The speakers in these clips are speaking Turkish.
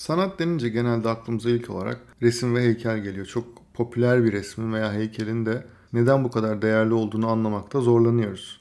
Sanat denince genelde aklımıza ilk olarak resim ve heykel geliyor. Çok popüler bir resmin veya heykelin de neden bu kadar değerli olduğunu anlamakta zorlanıyoruz.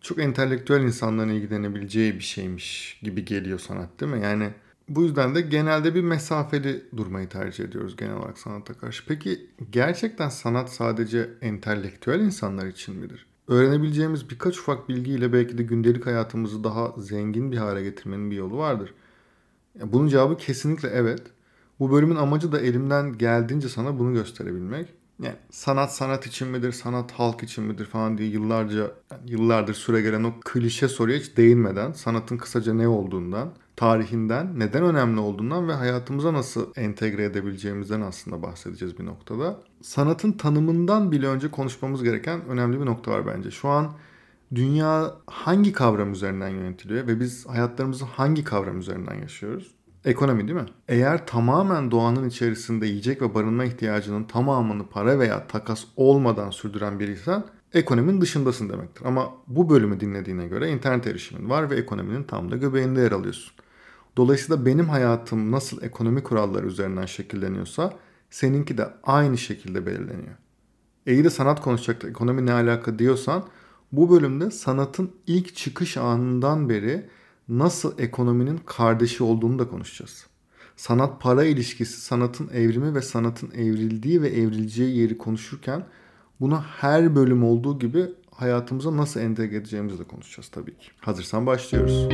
Çok entelektüel insanların ilgilenebileceği bir şeymiş gibi geliyor sanat, değil mi? Yani bu yüzden de genelde bir mesafeli durmayı tercih ediyoruz genel olarak sanata karşı. Peki gerçekten sanat sadece entelektüel insanlar için midir? Öğrenebileceğimiz birkaç ufak bilgiyle belki de gündelik hayatımızı daha zengin bir hale getirmenin bir yolu vardır. Bunun cevabı kesinlikle evet. Bu bölümün amacı da elimden geldiğince sana bunu gösterebilmek. Yani sanat için midir, sanat halk için midir falan diye yıllardır süregelen o klişe soruya hiç değinmeden, sanatın kısaca ne olduğundan, tarihinden, neden önemli olduğundan ve hayatımıza nasıl entegre edebileceğimizden aslında bahsedeceğiz bir noktada. Sanatın tanımından bile önce konuşmamız gereken önemli bir nokta var bence. Şu an dünya hangi kavram üzerinden yönetiliyor ve biz hayatlarımızı hangi kavram üzerinden yaşıyoruz? Ekonomi, değil mi? Eğer tamamen doğanın içerisinde yiyecek ve barınma ihtiyacının tamamını para veya takas olmadan sürdüren biriysen ekonominin dışındasın demektir. Ama bu bölümü dinlediğine göre internet erişimin var ve ekonominin tam da göbeğinde yer alıyorsun. Dolayısıyla benim hayatım nasıl ekonomi kuralları üzerinden şekilleniyorsa seninki de aynı şekilde belirleniyor. İyi de sanat konuşacak da ekonomi ne alaka diyorsan bu bölümde sanatın ilk çıkış anından beri nasıl ekonominin kardeşi olduğunu da konuşacağız. Sanat para ilişkisi, sanatın evrimi ve sanatın evrildiği ve evrileceği yeri konuşurken buna her bölüm olduğu gibi hayatımıza nasıl entegre edeceğimizi de konuşacağız tabii ki. Hazırsan başlıyoruz.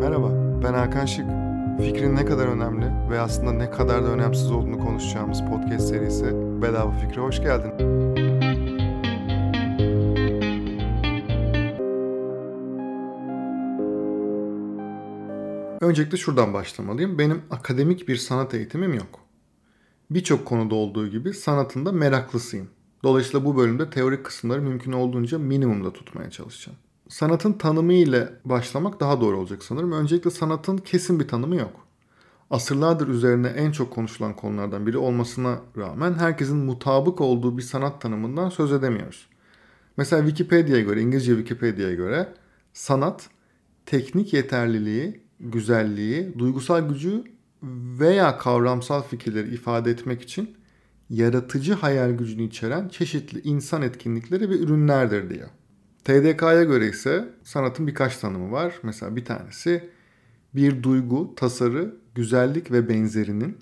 Merhaba, ben Hakan Şık. Fikrin ne kadar önemli ve aslında ne kadar da önemsiz olduğunu konuşacağımız podcast serisi Bedava Fikre hoş geldin. Öncelikle şuradan başlamalıyım. Benim akademik bir sanat eğitimim yok. Birçok konuda olduğu gibi sanatın da meraklısıyım. Dolayısıyla bu bölümde teorik kısımları mümkün olduğunca minimumda tutmaya çalışacağım. Sanatın tanımı ile başlamak daha doğru olacak sanırım. Öncelikle sanatın kesin bir tanımı yok. Asırlardır üzerine en çok konuşulan konulardan biri olmasına rağmen herkesin mutabık olduğu bir sanat tanımından söz edemiyoruz. Mesela İngilizce Wikipedia'ya göre sanat, teknik yeterliliği, güzelliği, duygusal gücü veya kavramsal fikirleri ifade etmek için yaratıcı hayal gücünü içeren çeşitli insan etkinlikleri ve ürünlerdir diyor. TDK'ya göre ise sanatın birkaç tanımı var. Mesela bir tanesi bir duygu, tasarı, güzellik ve benzerinin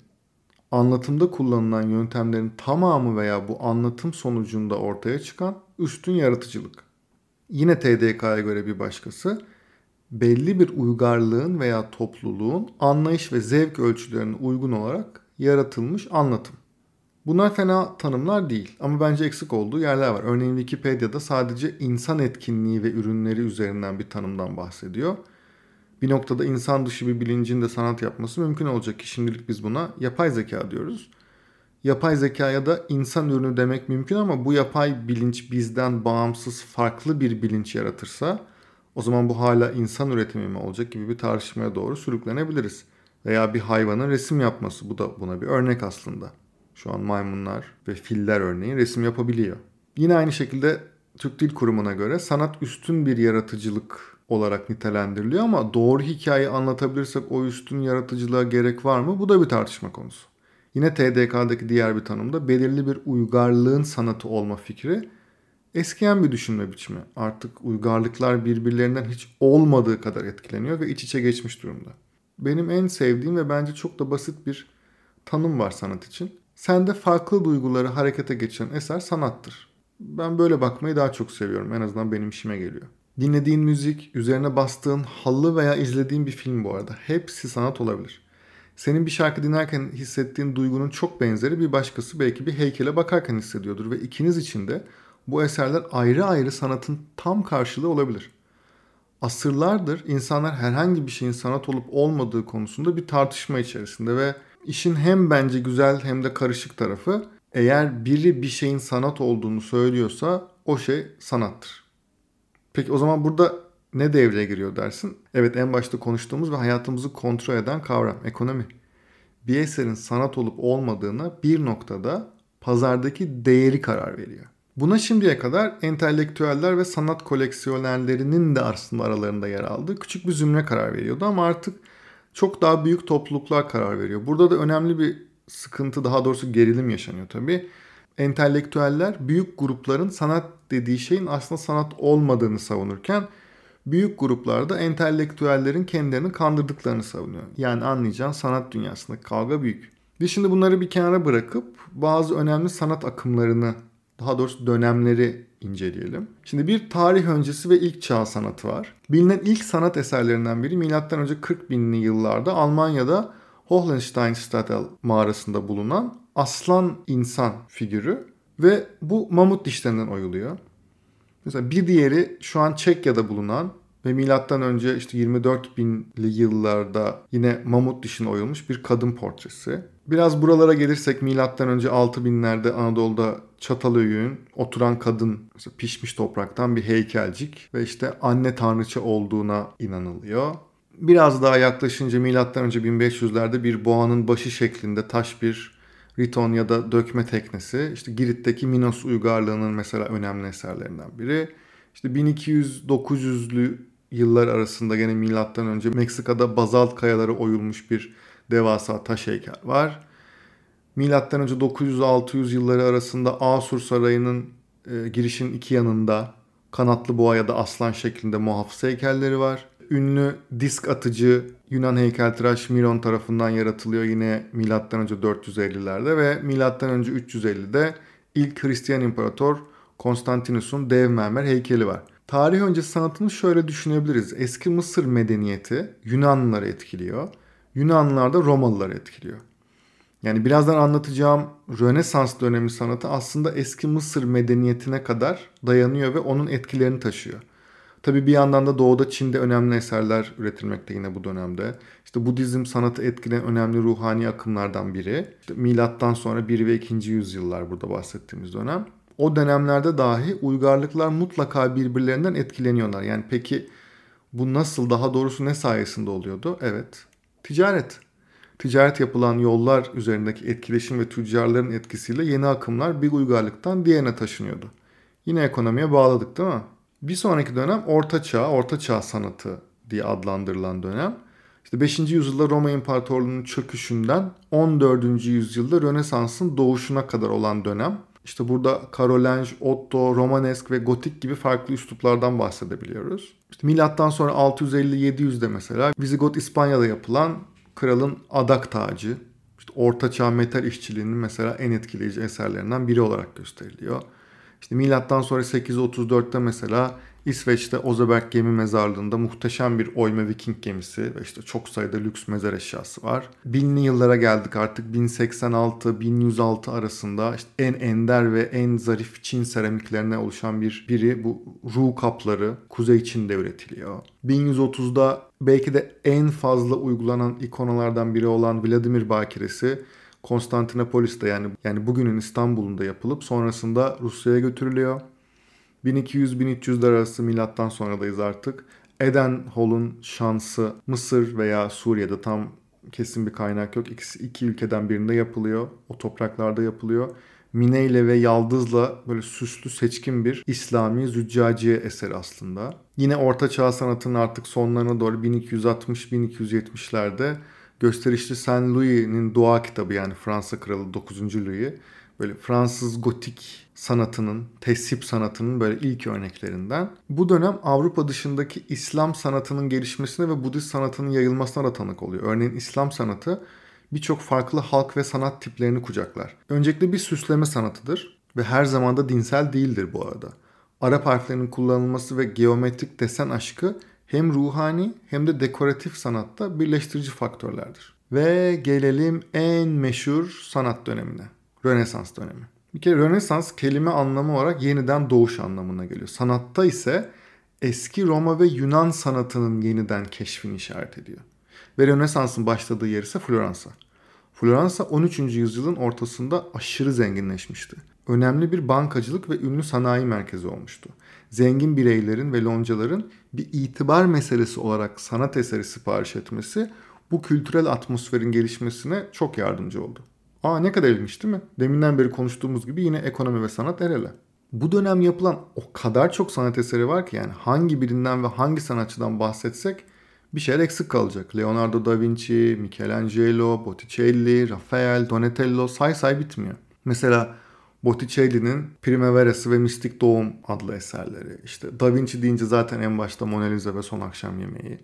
anlatımda kullanılan yöntemlerin tamamı veya bu anlatım sonucunda ortaya çıkan üstün yaratıcılık. Yine TDK'ya göre bir başkası belli bir uygarlığın veya topluluğun anlayış ve zevk ölçülerine uygun olarak yaratılmış anlatım. Bunlar fena tanımlar değil ama bence eksik olduğu yerler var. Örneğin Wikipedia'da sadece insan etkinliği ve ürünleri üzerinden bir tanımdan bahsediyor. Bir noktada insan dışı bir bilincin de sanat yapması mümkün olacak ki şimdilik biz buna yapay zeka diyoruz. Yapay zekaya da insan ürünü demek mümkün ama bu yapay bilinç bizden bağımsız farklı bir bilinç yaratırsa o zaman bu hala insan üretimi mi olacak gibi bir tartışmaya doğru sürüklenebiliriz. Veya bir hayvanın resim yapması, bu da buna bir örnek aslında. Şu an maymunlar ve filler örneğin resim yapabiliyor. Yine aynı şekilde Türk Dil Kurumu'na göre sanat üstün bir yaratıcılık olarak nitelendiriliyor ama doğru hikayeyi anlatabilirsek o üstün yaratıcılığa gerek var mı? Bu da bir tartışma konusu. Yine TDK'daki diğer bir tanımda belirli bir uygarlığın sanatı olma fikri eskiyen bir düşünme biçimi. Artık uygarlıklar birbirlerinden hiç olmadığı kadar etkileniyor ve iç içe geçmiş durumda. Benim en sevdiğim ve bence çok da basit bir tanım var sanat için. Sende farklı duyguları harekete geçiren eser sanattır. Ben böyle bakmayı daha çok seviyorum. En azından benim işime geliyor. Dinlediğin müzik, üzerine bastığın halı veya izlediğin bir film bu arada. Hepsi sanat olabilir. Senin bir şarkı dinlerken hissettiğin duygunun çok benzeri bir başkası belki bir heykele bakarken hissediyordur. Ve ikiniz için de bu eserler ayrı ayrı sanatın tam karşılığı olabilir. Asırlardır insanlar herhangi bir şeyin sanat olup olmadığı konusunda bir tartışma içerisinde ve işin hem bence güzel hem de karışık tarafı eğer biri bir şeyin sanat olduğunu söylüyorsa o şey sanattır. Peki o zaman burada ne devreye giriyor dersin? Evet, en başta konuştuğumuz ve hayatımızı kontrol eden kavram ekonomi. Bir eserin sanat olup olmadığına bir noktada pazardaki değeri karar veriyor. Buna şimdiye kadar entelektüeller ve sanat koleksiyonerlerinin de aslında aralarında yer aldığı küçük bir zümre karar veriyordu ama artık çok daha büyük topluluklar karar veriyor. Burada da önemli bir sıkıntı, daha doğrusu gerilim yaşanıyor tabii. Entelektüeller büyük grupların sanat dediği şeyin aslında sanat olmadığını savunurken büyük gruplarda entelektüellerin kendilerini kandırdıklarını savunuyor. Yani anlayacağın sanat dünyasındaki kavga büyük. Ve şimdi bunları bir kenara bırakıp bazı önemli sanat akımlarını, daha doğrusu dönemleri inceleyelim. Şimdi bir tarih öncesi ve ilk çağ sanatı var. Bilinen ilk sanat eserlerinden biri M.Ö. 40 binli yıllarda Almanya'da Hohlenstein Stadel mağarasında bulunan aslan insan figürü ve bu mamut dişlerinden oyuluyor. Mesela bir diğeri şu an Çekya'da bulunan ve M.Ö. işte 24 binli yıllarda yine mamut dişine oyulmuş bir kadın portresi. Biraz buralara gelirsek M.Ö. 6000'lerde Anadolu'da Çatalhöyük'ün oturan kadın, mesela pişmiş topraktan bir heykelcik ve işte anne tanrıça olduğuna inanılıyor. Biraz daha yaklaşınca M.Ö. 1500'lerde bir boğanın başı şeklinde taş bir riton ya da dökme teknesi. İşte Girit'teki Minos uygarlığının mesela önemli eserlerinden biri. İşte 1200-900'lü yıllar arasında gene M.Ö. Meksika'da bazalt kayalara oyulmuş bir devasa taş heykel var. Milattan önce 900-600 yılları arasında Asur Sarayı'nın girişinin iki yanında kanatlı boğa ya da aslan şeklinde muhafız heykelleri var. Ünlü disk atıcı Yunan heykeltıraş Miron tarafından yaratılıyor yine Milattan önce 450'lerde ve Milattan önce 350'de ilk Hristiyan İmparator Konstantinus'un dev mermer heykeli var. Tarih öncesi sanatını şöyle düşünebiliriz. Eski Mısır medeniyeti Yunanlıları etkiliyor. Yunanlılar da Romalıları etkiliyor. Yani birazdan anlatacağım Rönesans dönemi sanatı aslında eski Mısır medeniyetine kadar dayanıyor ve onun etkilerini taşıyor. Tabii bir yandan da Doğu'da, Çin'de önemli eserler üretilmekte yine bu dönemde. İşte Budizm sanatı etkileyen önemli ruhani akımlardan biri. İşte milattan sonra 1 ve 2. yüzyıllar burada bahsettiğimiz dönem. O dönemlerde dahi uygarlıklar mutlaka birbirlerinden etkileniyorlar. Yani peki bu nasıl, daha doğrusu ne sayesinde oluyordu? Evet, ticaret. Ticaret yapılan yollar üzerindeki etkileşim ve tüccarların etkisiyle yeni akımlar bir uygarlıktan diğerine taşınıyordu. Yine ekonomiye bağladık değil mi? Bir sonraki dönem Orta Çağ sanatı diye adlandırılan dönem. İşte 5. yüzyılda Roma İmparatorluğu'nun çöküşünden 14. yüzyılda Rönesans'ın doğuşuna kadar olan dönem. İşte burada Karolinj, Otto, Romanesk ve Gotik gibi farklı üsluplardan bahsedebiliyoruz. İşte milattan sonra 650-700'de mesela Vizigot İspanya'da yapılan kralın adak tacı, işte Orta Çağ metal işçiliğinin mesela en etkileyici eserlerinden biri olarak gösteriliyor. İşte milattan sonra 834'te mesela İsveç'te Oseberg gemi mezarlığında muhteşem bir oyma Viking gemisi ve işte çok sayıda lüks mezar eşyası var. Binli yıllara geldik artık 1086-1106 arasında işte en ender ve en zarif Çin seramiklerine oluşan biri bu Ru kapları Kuzey Çin'de üretiliyor. 1130'da belki de en fazla uygulanan ikonalardan biri olan Vladimir Bakiresi Konstantinopolis'te yani bugünün İstanbul'unda yapılıp sonrasında Rusya'ya götürülüyor. 1200-1300'ler arası milattan sonradayız artık. Edenhol'un şansı Mısır veya Suriye'de, tam kesin bir kaynak yok. İki ülkeden birinde yapılıyor. O topraklarda yapılıyor. Mineyle ve yaldızla böyle süslü seçkin bir İslami züccaciye eseri aslında. Yine Orta Çağ sanatının artık sonlarına doğru 1260-1270'lerde gösterişli Saint Louis'nin dua kitabı, yani Fransa Kralı 9. Louis, böyle Fransız gotik sanatının, tesip sanatının böyle ilk örneklerinden. Bu dönem Avrupa dışındaki İslam sanatının gelişmesine ve Budist sanatının yayılmasına da tanık oluyor. Örneğin İslam sanatı birçok farklı halk ve sanat tiplerini kucaklar. Öncelikle bir süsleme sanatıdır ve her zaman da dinsel değildir bu arada. Arap harflerinin kullanılması ve geometrik desen aşkı hem ruhani hem de dekoratif sanatta birleştirici faktörlerdir. Ve gelelim en meşhur sanat dönemine. Rönesans dönemi. Bir kere Rönesans kelime anlamı olarak yeniden doğuş anlamına geliyor. Sanatta ise eski Roma ve Yunan sanatının yeniden keşfini işaret ediyor. Ve Rönesans'ın başladığı yer ise Floransa. Floransa 13. yüzyılın ortasında aşırı zenginleşmişti. Önemli bir bankacılık ve ünlü sanayi merkezi olmuştu. Zengin bireylerin ve loncaların bir itibar meselesi olarak sanat eseri sipariş etmesi bu kültürel atmosferin gelişmesine çok yardımcı oldu. Ne kadar ilginç değil mi? Deminden beri konuştuğumuz gibi yine ekonomi ve sanat el ele. bu dönem yapılan o kadar çok sanat eseri var ki yani hangi birinden ve hangi sanatçıdan bahsetsek bir şeyler eksik kalacak. Leonardo da Vinci, Michelangelo, Botticelli, Raphael, Donatello say bitmiyor. Mesela Botticelli'nin Primavera'sı ve Mistik Doğum adlı eserleri. İşte Da Vinci deyince zaten en başta Mona Lisa ve Son Akşam Yemeği.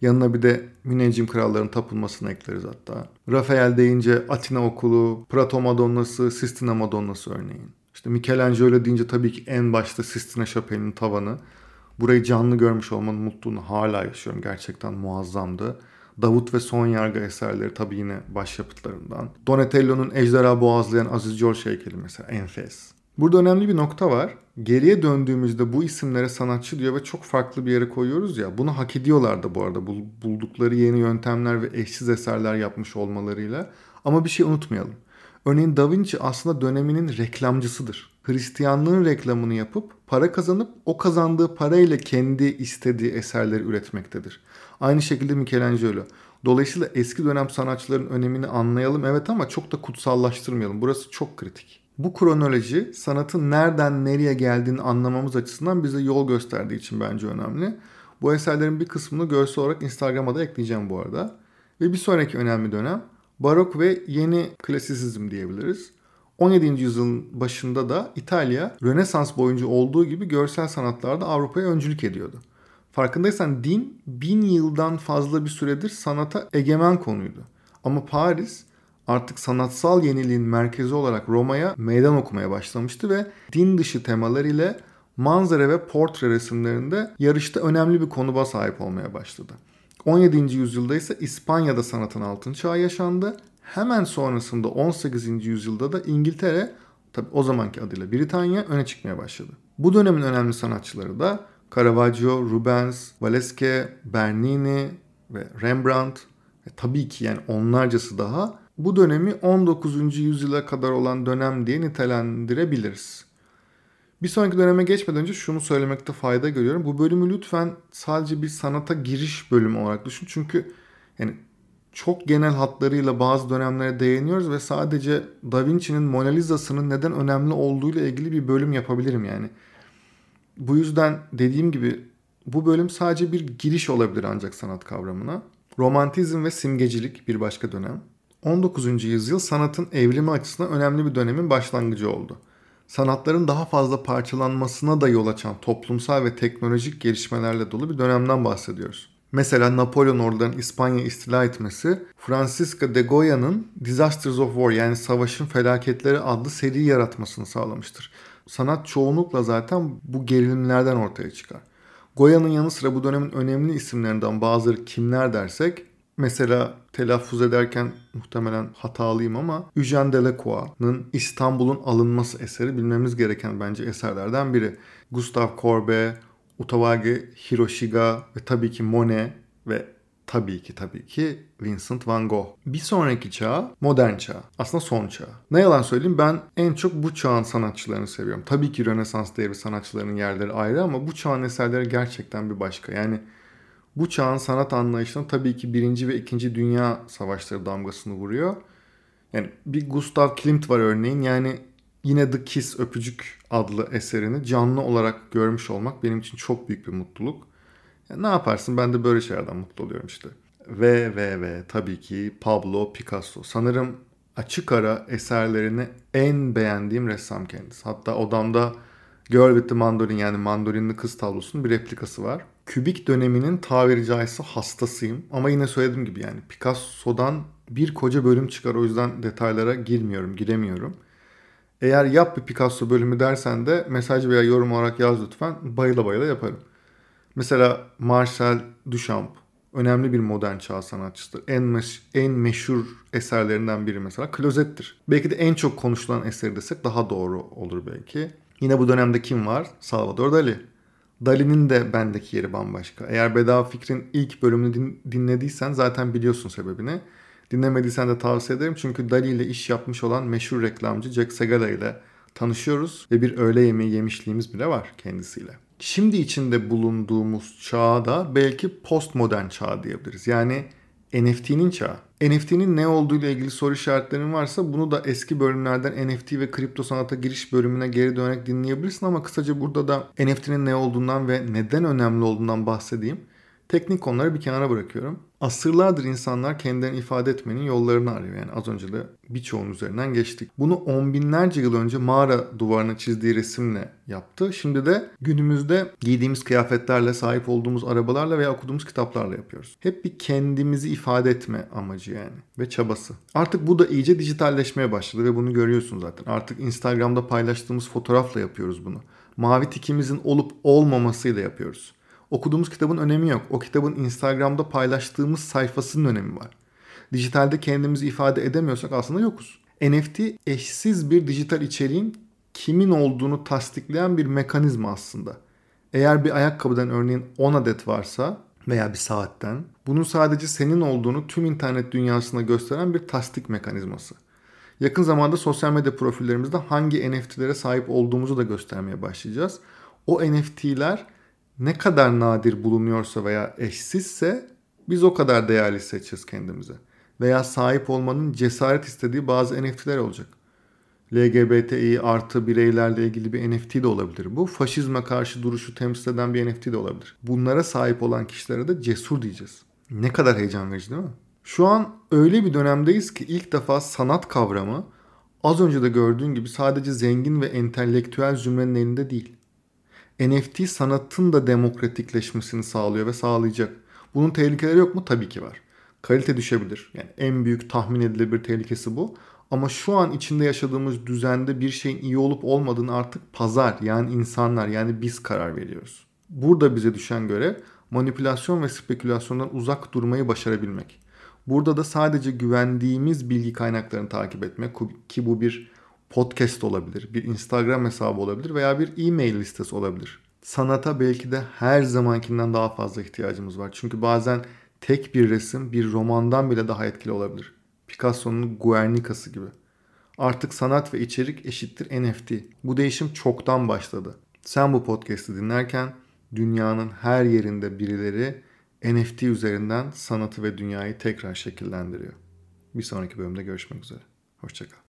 Yanına bir de Müneccim krallarının tapınmasını ekleriz hatta. Raphael deyince Atina okulu, Prato Madonnası, Sistina Madonnası örneğin. İşte Michelangelo deyince tabii ki en başta Sistina Şapeli'nin tavanı. Burayı canlı görmüş olmanın mutluluğunu hala yaşıyorum. Gerçekten muazzamdı. Davut ve Son Yargı eserleri tabii yine başyapıtlarından. Donatello'nun ejderha boğazlayan Aziz George heykeli mesela enfes. Burada önemli bir nokta var. Geriye döndüğümüzde bu isimlere sanatçı diyor ve çok farklı bir yere koyuyoruz ya. Bunu hak ediyorlar da bu arada buldukları yeni yöntemler ve eşsiz eserler yapmış olmalarıyla. Ama bir şey unutmayalım. Örneğin Da Vinci aslında döneminin reklamcısıdır. Hristiyanlığın reklamını yapıp para kazanıp o kazandığı parayla kendi istediği eserleri üretmektedir. Aynı şekilde Michelangelo. Dolayısıyla eski dönem sanatçıların önemini anlayalım evet ama çok da kutsallaştırmayalım. Burası çok kritik. Bu kronoloji sanatın nereden nereye geldiğini anlamamız açısından bize yol gösterdiği için bence önemli. Bu eserlerin bir kısmını görsel olarak Instagram'a da ekleyeceğim bu arada. Ve bir sonraki önemli dönem Barok ve yeni klasisizm diyebiliriz. 17. yüzyılın başında da İtalya Rönesans boyunca olduğu gibi görsel sanatlarda Avrupa'ya öncülük ediyordu. Farkındaysan din 1000 yıldan fazla bir süredir sanata egemen konuydu. Ama Paris artık sanatsal yeniliğin merkezi olarak Roma'ya meydan okumaya başlamıştı ve din dışı temalar ile manzara ve portre resimlerinde yarışta önemli bir konuma sahip olmaya başladı. 17. yüzyılda ise İspanya'da sanatın altın çağı yaşandı. Hemen sonrasında 18. yüzyılda da İngiltere, tabii o zamanki adıyla Britanya öne çıkmaya başladı. Bu dönemin önemli sanatçıları da Caravaggio, Rubens, Velázquez, Bernini ve Rembrandt ve tabii ki yani onlarcası daha bu dönemi 19. yüzyıla kadar olan dönem diye nitelendirebiliriz. Bir sonraki döneme geçmeden önce şunu söylemekte fayda görüyorum. Bu bölümü lütfen sadece bir sanata giriş bölümü olarak düşün. Çünkü yani çok genel hatlarıyla bazı dönemlere değiniyoruz ve sadece Da Vinci'nin Mona Lisa'sının neden önemli olduğuyla ilgili bir bölüm yapabilirim yani. Bu yüzden dediğim gibi bu bölüm sadece bir giriş olabilir ancak sanat kavramına. Romantizm ve simgecilik bir başka dönem. 19. yüzyıl sanatın evrimi açısından önemli bir dönemin başlangıcı oldu. Sanatların daha fazla parçalanmasına da yol açan toplumsal ve teknolojik gelişmelerle dolu bir dönemden bahsediyoruz. Mesela Napolyon ordularının İspanya'yı istila etmesi, Francisco de Goya'nın Disasters of War yani Savaşın Felaketleri adlı seri yaratmasını sağlamıştır. Sanat çoğunlukla zaten bu gerilimlerden ortaya çıkar. Goya'nın yanı sıra bu dönemin önemli isimlerinden bazıları kimler dersek, mesela telaffuz ederken muhtemelen hatalıyım ama Eugène Delacroix'ın İstanbul'un alınması eseri bilmemiz gereken bence eserlerden biri. Gustave Corbet, Utawagi Hiroshiga ve tabii ki Monet ve tabii ki Vincent van Gogh. Bir sonraki çağ modern çağ. Aslında son çağ. Ne yalan söyleyeyim ben en çok bu çağın sanatçılarını seviyorum. Tabii ki Rönesans devri sanatçılarının yerleri ayrı ama bu çağın eserleri gerçekten bir başka. Yani bu çağın sanat anlayışına tabii ki 1. ve 2. Dünya Savaşları damgasını vuruyor. Yani bir Gustav Klimt var örneğin. Yani yine The Kiss Öpücük adlı eserini canlı olarak görmüş olmak benim için çok büyük bir mutluluk. Yani ne yaparsın ben de böyle şeylerden mutlu oluyorum işte. Ve tabii ki Pablo Picasso. Sanırım açık ara eserlerini en beğendiğim ressam kendisi. Hatta odamda Girl with the Mandolin yani mandolinli kız tablosunun bir replikası var. Kübik döneminin tabiri caizse hastasıyım. Ama yine söylediğim gibi yani Picasso'dan bir koca bölüm çıkar. O yüzden detaylara giremiyorum. Eğer yap bir Picasso bölümü dersen de mesaj veya yorum olarak yaz lütfen. Bayıla yaparım. Mesela Marcel Duchamp önemli bir modern çağ sanatçısıdır. En meşhur eserlerinden biri mesela Klozet'tir. Belki de en çok konuşulan eseri desek daha doğru olur belki. Yine bu dönemde kim var? Salvador Dali. Dali'nin de bendeki yeri bambaşka. Eğer Bedava Fikrin ilk bölümünü dinlediysen zaten biliyorsun sebebini. Dinlemediysen de tavsiye ederim. Çünkü Dali ile iş yapmış olan meşhur reklamcı Jack Segala ile tanışıyoruz. Ve bir öğle yemeği yemişliğimiz bile var kendisiyle. Şimdi içinde bulunduğumuz çağa da belki postmodern çağ diyebiliriz. Yani NFT'nin çağı. NFT'nin ne olduğuyla ilgili soru işaretlerin varsa bunu da eski bölümlerden NFT ve kripto sanata giriş bölümüne geri dönerek dinleyebilirsin ama kısaca burada da NFT'nin ne olduğundan ve neden önemli olduğundan bahsedeyim. Teknik konuları bir kenara bırakıyorum. Asırlardır insanlar kendilerini ifade etmenin yollarını arıyor. Yani az önce de birçoğunun üzerinden geçtik. Bunu on binlerce yıl önce mağara duvarına çizdiği resimle yaptı. Şimdi de günümüzde giydiğimiz kıyafetlerle, sahip olduğumuz arabalarla veya okuduğumuz kitaplarla yapıyoruz. Hep bir kendimizi ifade etme amacı yani ve çabası. Artık bu da iyice dijitalleşmeye başladı ve bunu görüyorsun zaten. Artık Instagram'da paylaştığımız fotoğrafla yapıyoruz bunu. Mavi tikimizin olup olmamasıyla yapıyoruz. Okuduğumuz kitabın önemi yok. O kitabın Instagram'da paylaştığımız sayfasının önemi var. Dijitalde kendimizi ifade edemiyorsak aslında yokuz. NFT eşsiz bir dijital içeriğin kimin olduğunu tasdikleyen bir mekanizma aslında. Eğer bir ayakkabıdan örneğin 10 adet varsa veya bir saatten bunun sadece senin olduğunu tüm internet dünyasına gösteren bir tasdik mekanizması. Yakın zamanda sosyal medya profillerimizde hangi NFT'lere sahip olduğumuzu da göstermeye başlayacağız. O NFT'ler ne kadar nadir bulunuyorsa veya eşsizse biz o kadar değerli seçeceğiz kendimize. Veya sahip olmanın cesaret istediği bazı NFT'ler olacak. LGBTİ artı bireylerle ilgili bir NFT de olabilir bu. Faşizme karşı duruşu temsil eden bir NFT de olabilir. Bunlara sahip olan kişilere de cesur diyeceğiz. Ne kadar heyecan verici değil mi? Şu an öyle bir dönemdeyiz ki ilk defa sanat kavramı az önce de gördüğün gibi sadece zengin ve entelektüel zümrenin elinde değil. NFT sanatın da demokratikleşmesini sağlıyor ve sağlayacak. Bunun tehlikeleri yok mu? Tabii ki var. Kalite düşebilir. Yani en büyük tahmin edilebilir tehlikesi bu. Ama şu an içinde yaşadığımız düzende bir şeyin iyi olup olmadığını artık pazar yani insanlar yani biz karar veriyoruz. Burada bize düşen görev manipülasyon ve spekülasyondan uzak durmayı başarabilmek. Burada da sadece güvendiğimiz bilgi kaynaklarını takip etmek ki bu bir podcast olabilir, bir Instagram hesabı olabilir veya bir e-mail listesi olabilir. Sanata belki de her zamankinden daha fazla ihtiyacımız var. Çünkü bazen tek bir resim bir romandan bile daha etkili olabilir. Picasso'nun Guernica'sı gibi. Artık sanat ve içerik eşittir NFT. Bu değişim çoktan başladı. Sen bu podcast'i dinlerken dünyanın her yerinde birileri NFT üzerinden sanatı ve dünyayı tekrar şekillendiriyor. Bir sonraki bölümde görüşmek üzere. Hoşça kal.